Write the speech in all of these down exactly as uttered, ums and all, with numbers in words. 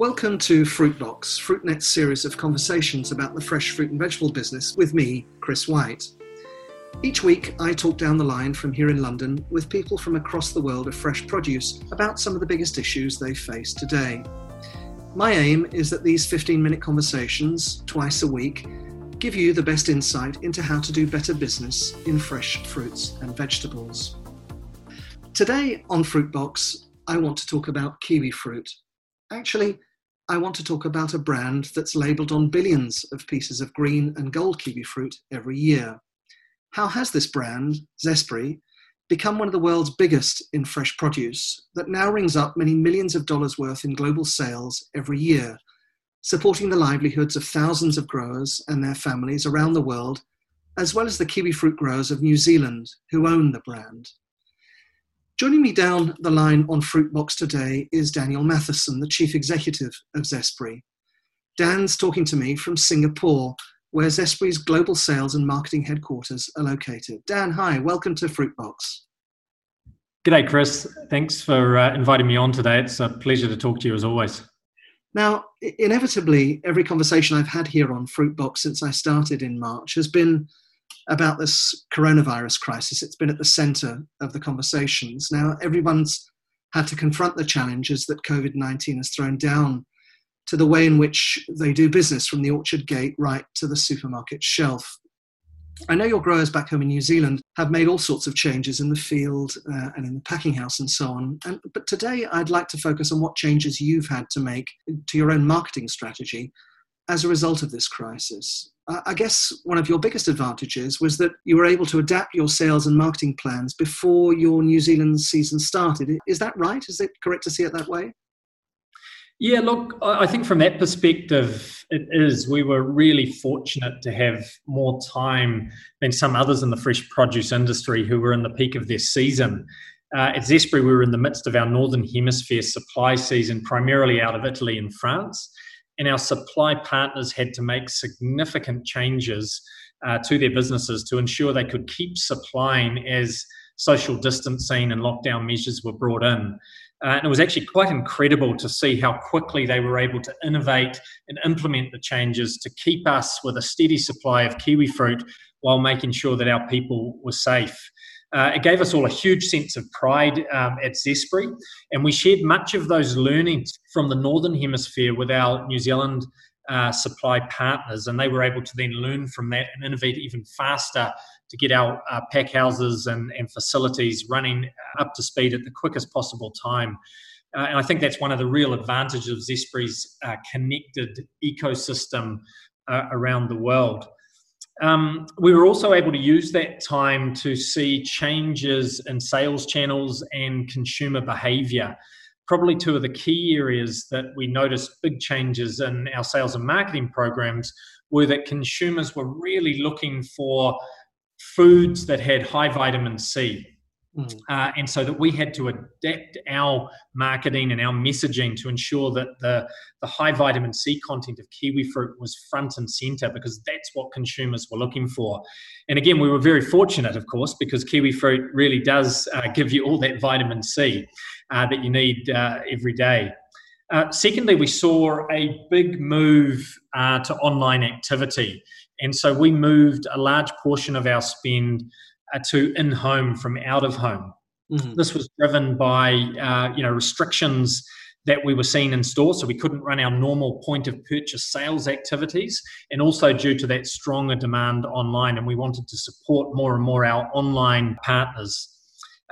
Welcome to Fruitbox, FruitNet's series of conversations about the fresh fruit and vegetable business with me, Chris White. Each week, I talk down the line from here in London with people from across the world of fresh produce about some of the biggest issues they face today. My aim is that these fifteen-minute conversations, twice a week, give you the best insight into how to do better business in fresh fruits and vegetables. Today on Fruitbox, I want to talk about kiwi fruit. Actually, I want to talk about a brand that's labelled on billions of pieces of green and gold kiwi fruit every year. How has this brand, Zespri, become one of the world's biggest in fresh produce that now rings up many millions of dollars worth in global sales every year, supporting the livelihoods of thousands of growers and their families around the world, as well as the kiwi fruit growers of New Zealand who own the brand? Joining me down the line on Fruitbox today is Daniel Mathieson, the Chief Executive of Zespri. Dan's talking to me from Singapore, where Zespri's global sales and marketing headquarters are located. Dan, hi, welcome to Fruitbox. G'day, Chris. Thanks for uh, inviting me on today. It's a pleasure to talk to you as always. Now, inevitably, every conversation I've had here on Fruitbox since I started in March has been about this coronavirus crisis. It's been at the centre of the conversations. Now, everyone's had to confront the challenges that COVID nineteen has thrown down to the way in which they do business, from the orchard gate right to the supermarket shelf. I know your growers back home in New Zealand have made all sorts of changes in the field uh, and in the packing house and so on. And, but today I'd like to focus on what changes you've had to make to your own marketing strategy as a result of this crisis. I guess one of your biggest advantages was that you were able to adapt your sales and marketing plans before your New Zealand season started. Is that right? Is it correct to see it that way? Yeah, look, I think from that perspective, it is. We were really fortunate to have more time than some others in the fresh produce industry who were in the peak of their season. Uh, at Zespri, we were in the midst of our Northern Hemisphere supply season, primarily out of Italy and France. And our supply partners had to make significant changes uh, to their businesses to ensure they could keep supplying as social distancing and lockdown measures were brought in. Uh, and it was actually quite incredible to see how quickly they were able to innovate and implement the changes to keep us with a steady supply of kiwi fruit while making sure that our people were safe. Uh, it gave us all a huge sense of pride um, at Zespri, and we shared much of those learnings from the Northern Hemisphere with our New Zealand uh, supply partners, and they were able to then learn from that and innovate even faster to get our uh, pack houses and, and facilities running up to speed at the quickest possible time. Uh, and I think that's one of the real advantages of Zespri's uh, connected ecosystem uh, around the world. Um, we were also able to use that time to see changes in sales channels and consumer behaviour. Probably two of the key areas that we noticed big changes in our sales and marketing programs were that consumers were really looking for foods that had high vitamin C. Mm. Uh, and so that we had to adapt our marketing and our messaging to ensure that the, the high vitamin C content of kiwi fruit was front and centre, because that's what consumers were looking for. And again, we were very fortunate, of course, because kiwi fruit really does uh, give you all that vitamin C uh, that you need uh, every day. Uh, secondly, we saw a big move uh, to online activity. And so we moved a large portion of our spend to in-home from out-of-home. Mm-hmm. This was driven by uh, you know restrictions that we were seeing in store, so we couldn't run our normal point-of-purchase sales activities, and also due to that stronger demand online, and we wanted to support more and more our online partners.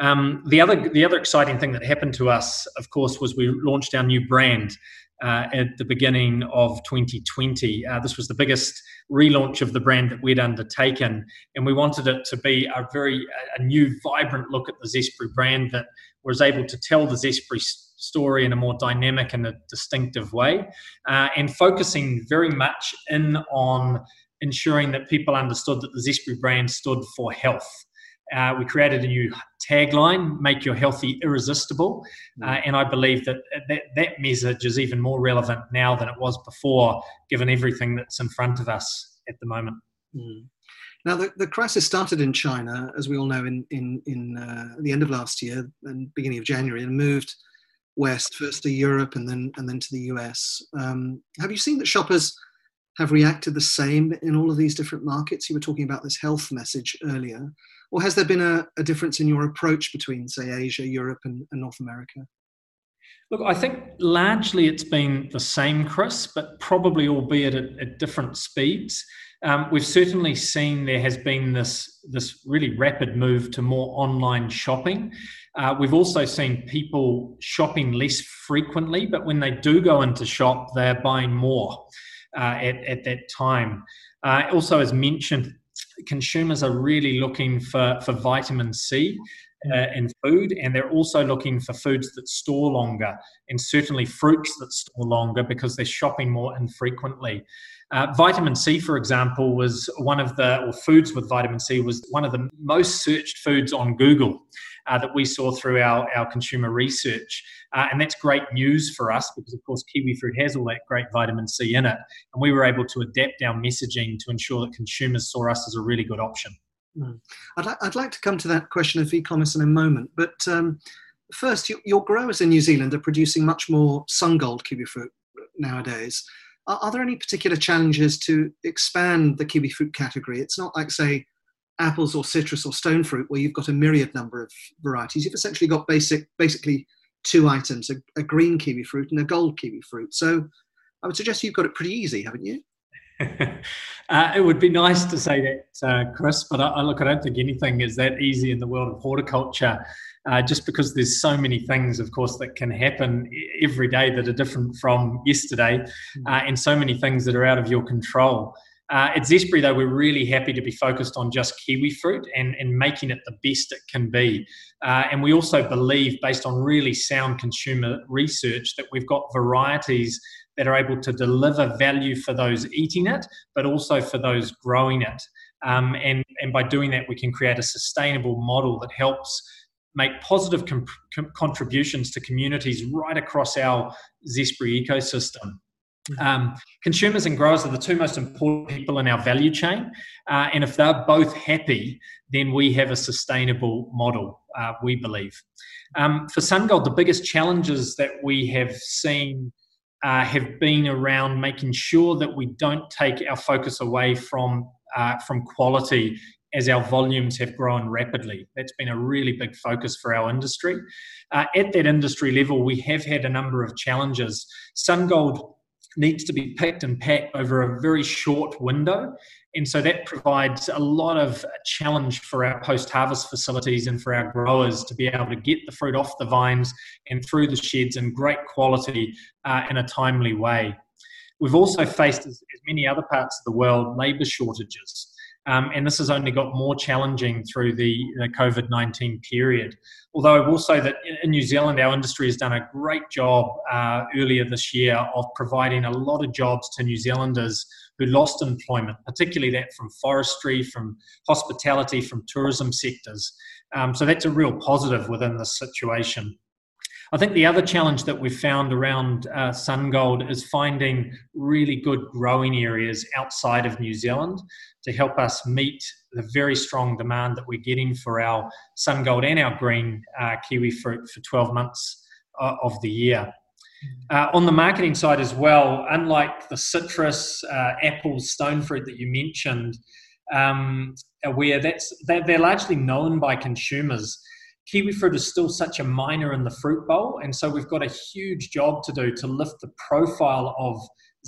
Um, the other the other exciting thing that happened to us, of course, was we launched our new brand uh, at the beginning of twenty twenty. Uh, this was the biggest relaunch of the brand that we'd undertaken, and we wanted it to be a very a new, vibrant look at the Zespri brand that was able to tell the Zespri story in a more dynamic and a distinctive way, uh, and focusing very much in on ensuring that people understood that the Zespri brand stood for health. Uh, we created a new tagline, "Make Your Healthy Irresistible," uh, and I believe that, that that message is even more relevant now than it was before, given everything that's in front of us at the moment. Mm. Now, the, the crisis started in China, as we all know, in in, in uh, the end of last year and beginning of January, and moved west, first to Europe and then and then to the U S. Um, have you seen that shoppers have reacted the same in all of these different markets? You were talking about this health message earlier. Or has there been a, a difference in your approach between, say, Asia, Europe, and, and North America? Look, I think largely it's been the same, Chris, but probably albeit at, at different speeds. Um, we've certainly seen there has been this, this really rapid move to more online shopping. Uh, we've also seen people shopping less frequently, but when they do go into shop, they're buying more uh, at, at that time. Uh, also, as mentioned, consumers are really looking for, for vitamin C uh, in food, and they're also looking for foods that store longer, and certainly fruits that store longer because they're shopping more infrequently. Uh, vitamin C, for example, was one of the, or foods with vitamin C was one of the most searched foods on Google uh, that we saw through our, our consumer research. Uh, and that's great news for us because, of course, kiwi fruit has all that great vitamin C in it. And we were able to adapt our messaging to ensure that consumers saw us as a really good option. Mm. I'd, li- I'd like to come to that question of e-commerce in a moment. But um, first, you, your growers in New Zealand are producing much more SunGold kiwi fruit nowadays. Are there any particular challenges to expand the kiwi fruit category? It's not like, say, apples or citrus or stone fruit, where you've got a myriad number of varieties. You've essentially got basic, basically two items, a, a green kiwi fruit and a gold kiwi fruit. So I would suggest you've got it pretty easy, haven't you? uh, it would be nice to say that, uh, Chris, but I, I look, I don't think anything is that easy in the world of horticulture, uh, just because there's so many things, of course, that can happen every day that are different from yesterday, uh, and so many things that are out of your control. Uh, at Zespri, though, we're really happy to be focused on just kiwi fruit and, and making it the best it can be. Uh, and we also believe, based on really sound consumer research, that we've got varieties that are able to deliver value for those eating it, but also for those growing it. Um, and, and by doing that, we can create a sustainable model that helps make positive com- com- contributions to communities right across our Zespri ecosystem. Um, consumers and growers are the two most important people in our value chain, uh, and if they're both happy, then we have a sustainable model, uh, we believe. Um, for SunGold, the biggest challenges that we have seen uh, have been around making sure that we don't take our focus away from uh, from quality as our volumes have grown rapidly. That's been a really big focus for our industry. Uh, at that industry level, we have had a number of challenges. SunGold needs to be picked and packed over a very short window. And so that provides a lot of challenge for our post-harvest facilities and for our growers to be able to get the fruit off the vines and through the sheds in great quality uh, in a timely way. We've also faced, as many other parts of the world, labour shortages. Um, and this has only got more challenging through the, the COVID nineteen period. Although I will say that in New Zealand, our industry has done a great job uh, earlier this year of providing a lot of jobs to New Zealanders who lost employment, particularly that from forestry, from hospitality, from tourism sectors. Um, so that's a real positive within this situation. I think the other challenge that we've found around uh, SunGold is finding really good growing areas outside of New Zealand to help us meet the very strong demand that we're getting for our SunGold and our green uh, kiwi fruit for twelve months uh, of the year. Uh, on the marketing side as well, unlike the citrus, uh, apples, stone fruit that you mentioned, um, where that's, they're, they're largely known by consumers, kiwi fruit is still such a minor in the fruit bowl, and so we've got a huge job to do to lift the profile of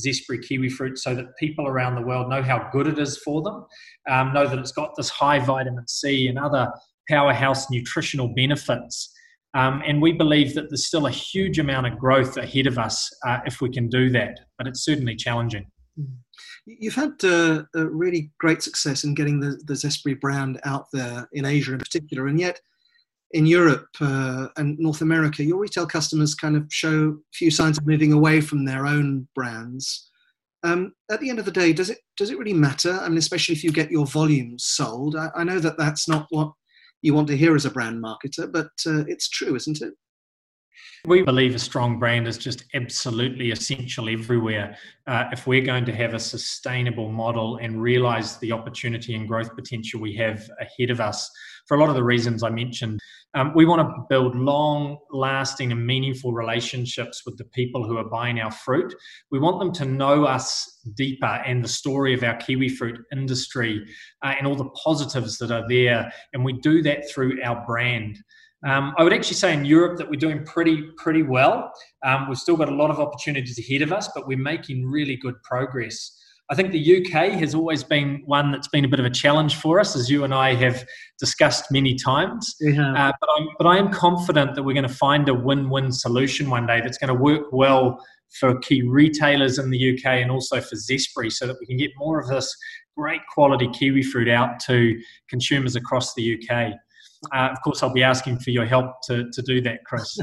Zespri kiwi fruit so that people around the world know how good it is for them, um, know that it's got this high vitamin C and other powerhouse nutritional benefits. Um, and we believe that there's still a huge amount of growth ahead of us uh, if we can do that, but it's certainly challenging. You've had uh, a really great success in getting the, the Zespri brand out there in Asia in particular, and yet in Europe uh, and North America, your retail customers kind of show few signs of moving away from their own brands. Um, at the end of the day, does it does it really matter? I mean, especially if you get your volumes sold. I, I know that that's not what you want to hear as a brand marketer, but uh, it's true, isn't it? We believe a strong brand is just absolutely essential everywhere. Uh, if we're going to have a sustainable model and realise the opportunity and growth potential we have ahead of us, for a lot of the reasons I mentioned, um, we want to build long-lasting and meaningful relationships with the people who are buying our fruit. We want them to know us deeper and the story of our kiwi fruit industry uh, and all the positives that are there. And we do that through our brand. Um, I would actually say in Europe that we're doing pretty, pretty well. Um, we've still got a lot of opportunities ahead of us, but we're making really good progress. I think the U K has always been one that's been a bit of a challenge for us, as you and I have discussed many times. Yeah. Uh, but, I'm, but I am confident that we're going to find a win-win solution one day that's going to work well for key retailers in the U K and also for Zespri, so that we can get more of this great quality kiwi fruit out to consumers across the U K. Uh, of course, I'll be asking for your help to, to do that, Chris.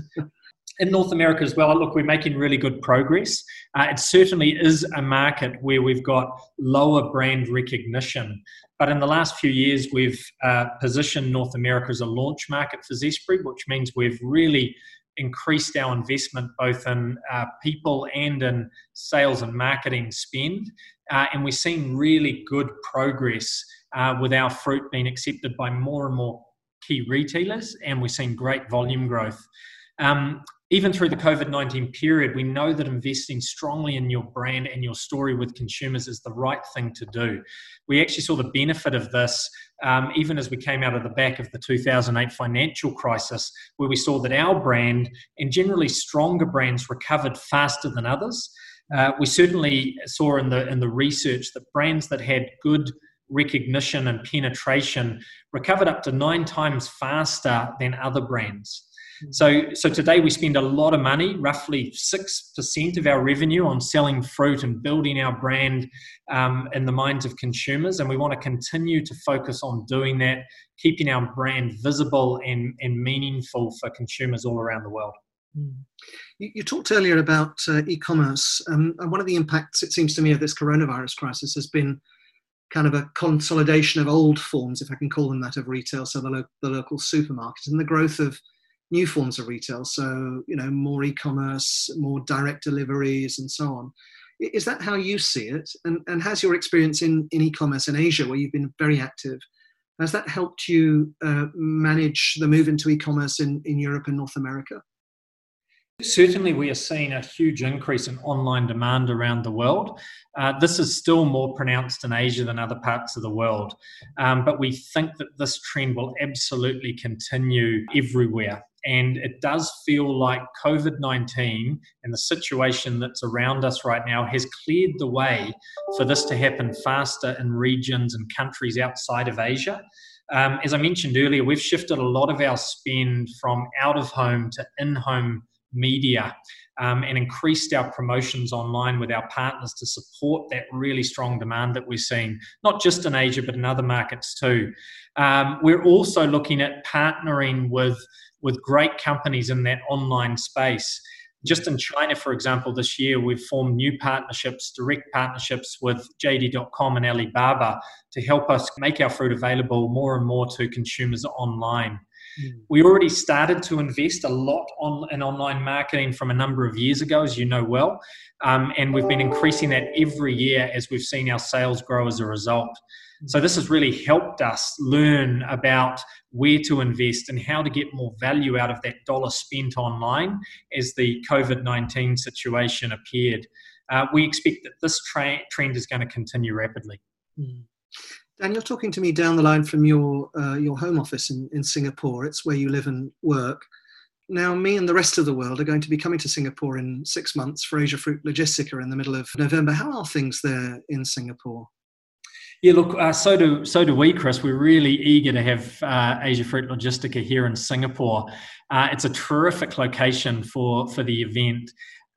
In North America as well, look, we're making really good progress. Uh, it certainly is a market where we've got lower brand recognition. But in the last few years, we've uh, positioned North America as a launch market for Zespri, which means we've really increased our investment both in uh, people and in sales and marketing spend. Uh, and we're seeing really good progress uh, with our fruit being accepted by more and more key retailers, and we're seeing great volume growth. Um, Even through the COVID nineteen period, we know that investing strongly in your brand and your story with consumers is the right thing to do. We actually saw the benefit of this um, even as we came out of the back of the two thousand eight financial crisis, where we saw that our brand and generally stronger brands recovered faster than others. Uh, we certainly saw in the, in the research that brands that had good recognition and penetration recovered up to nine times faster than other brands. So, so today we spend a lot of money, roughly six percent of our revenue, on selling fruit and building our brand um, in the minds of consumers. And we want to continue to focus on doing that, keeping our brand visible and, and meaningful for consumers all around the world. You, you talked earlier about uh, e-commerce. Um, and one of the impacts, it seems to me, of this coronavirus crisis has been kind of a consolidation of old forms, if I can call them that, of retail. So the, lo- the local supermarket and the growth of new forms of retail, so, you know, more e-commerce, more direct deliveries and so on. Is that how you see it? And, and has your experience in, in e-commerce in Asia, where you've been very active, has that helped you uh, manage the move into e-commerce in, in Europe and North America? Certainly, we are seeing a huge increase in online demand around the world. Uh, this is still more pronounced in Asia than other parts of the world. Um, but we think that this trend will absolutely continue everywhere. And it does feel like COVID nineteen and the situation that's around us right now has cleared the way for this to happen faster in regions and countries outside of Asia. Um, as I mentioned earlier, we've shifted a lot of our spend from out-of-home to in-home media um, and increased our promotions online with our partners to support that really strong demand that we're seeing, not just in Asia, but in other markets too. Um, we're also looking at partnering with with great companies in that online space. Just in China, for example, this year, we've formed new partnerships, direct partnerships with J D dot com and Alibaba to help us make our fruit available more and more to consumers online. Mm. We already started to invest a lot on, in online marketing from a number of years ago, as you know well, um, and we've been increasing that every year as we've seen our sales grow as a result. So this has really helped us learn about where to invest and how to get more value out of that dollar spent online as the COVID nineteen situation appeared. Uh, we expect that this tra- trend is going to continue rapidly. Mm. Daniel, talking to me down the line from your uh, your home office in, in Singapore. It's where you live and work. Now, me and the rest of the world are going to be coming to Singapore in six months for Asia Fruit Logistica in the middle of November. How are things there in Singapore? Yeah, look, uh, so do so do we, Chris. We're really eager to have uh, Asia Fruit Logistica here in Singapore. Uh, it's a terrific location for, for the event.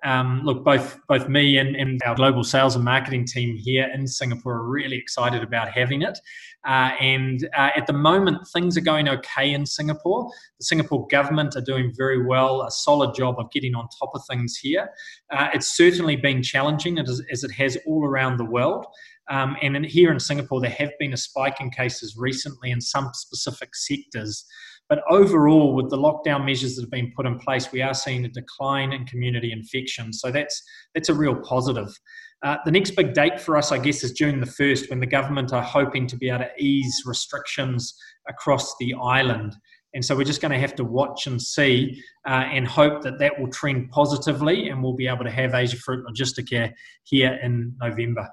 Um, look, both both me and, and our global sales and marketing team here in Singapore are really excited about having it. Uh, and uh, at the moment, things are going okay in Singapore. The Singapore government are doing very well, a solid job of getting on top of things here. Uh, it's certainly been challenging, as, as it has all around the world. Um, and in, here in Singapore, there have been a spike in cases recently in some specific sectors. But overall, with the lockdown measures that have been put in place, we are seeing a decline in community infections. So that's that's a real positive. Uh, the next big date for us, I guess, is June the first, when the government are hoping to be able to ease restrictions across the island. And so we're just going to have to watch and see uh, and hope that that will trend positively and we'll be able to have Asia Fruit Logistica here in November.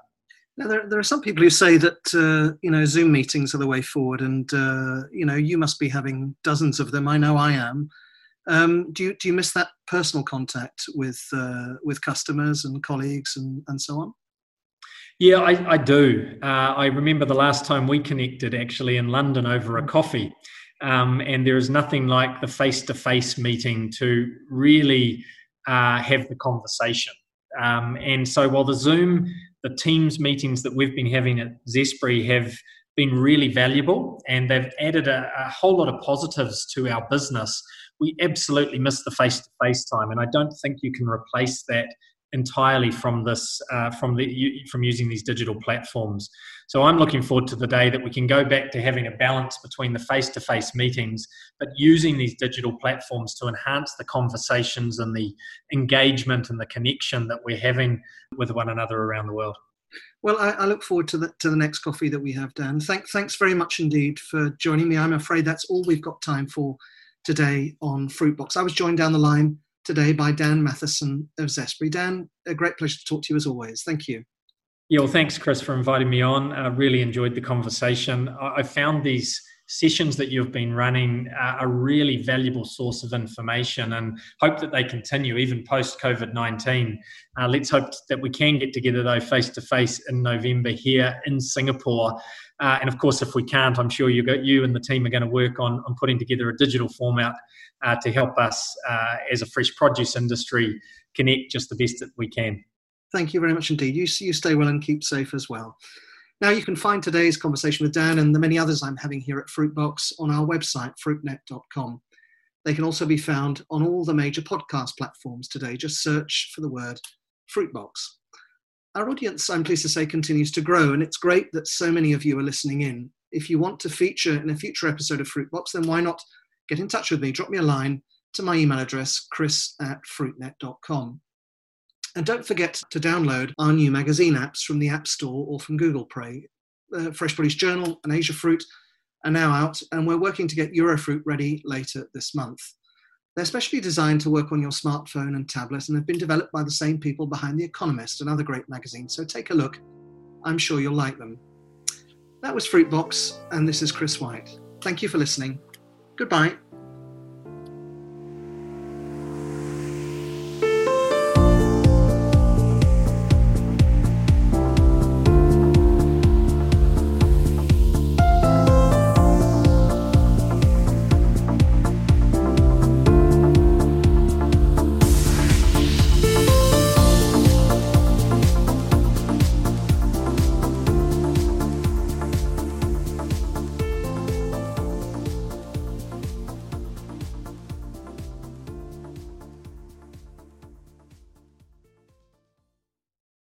Now, there, there are some people who say that, uh, you know, Zoom meetings are the way forward and, uh, you know, you must be having dozens of them. I know I am. Um, do you do you miss that personal contact with uh, with customers and colleagues and, and so on? Yeah, I, I do. Uh, I remember the last time we connected actually in London over a coffee. Um, and there is nothing like the face-to-face meeting to really uh, have the conversation. Um, and so while the Zoom, the Teams meetings that we've been having at Zespri have been really valuable and they've added a, a whole lot of positives to our business, we absolutely miss the face-to-face time. And I don't think you can replace that entirely from this, uh, from the from using these digital platforms. So I'm looking forward to the day that we can go back to having a balance between the face-to-face meetings, but using these digital platforms to enhance the conversations and the engagement and the connection that we're having with one another around the world. Well, I, I look forward to the to the next coffee that we have, Dan. Thank, thanks very much indeed for joining me. I'm afraid that's all we've got time for today on Fruitbox. I was joined down the line today by Dan Mathieson of Zespri. Dan, a great pleasure to talk to you as always. Thank you. Yeah, well, thanks, Chris, for inviting me on. I really enjoyed the conversation. I found these sessions that you've been running are a really valuable source of information and hope that they continue even post-COVID nineteen. Uh, let's hope that we can get together, though, face-to-face in November here in Singapore. Uh, and, of course, if we can't, I'm sure you got, you and the team are going to work on, on putting together a digital format uh, to help us uh, as a fresh produce industry connect just the best that we can. Thank you very much indeed. You, you stay well and keep safe as well. Now you can find today's conversation with Dan and the many others I'm having here at Fruitbox on our website, fruit net dot com. They can also be found on all the major podcast platforms today. Just search for the word Fruitbox. Our audience, I'm pleased to say, continues to grow, and it's great that so many of you are listening in. If you want to feature in a future episode of Fruitbox, then why not get in touch with me? Drop me a line to my email address, chris at fruit net dot com. And don't forget to download our new magazine apps from the App Store or from Google Play. Uh, Fresh Produce Journal and Asia Fruit are now out, and we're working to get Eurofruit ready later this month. They're specially designed to work on your smartphone and tablet and have been developed by the same people behind The Economist, another great magazine, so take a look. I'm sure you'll like them. That was Fruitbox, and this is Chris White. Thank you for listening. Goodbye.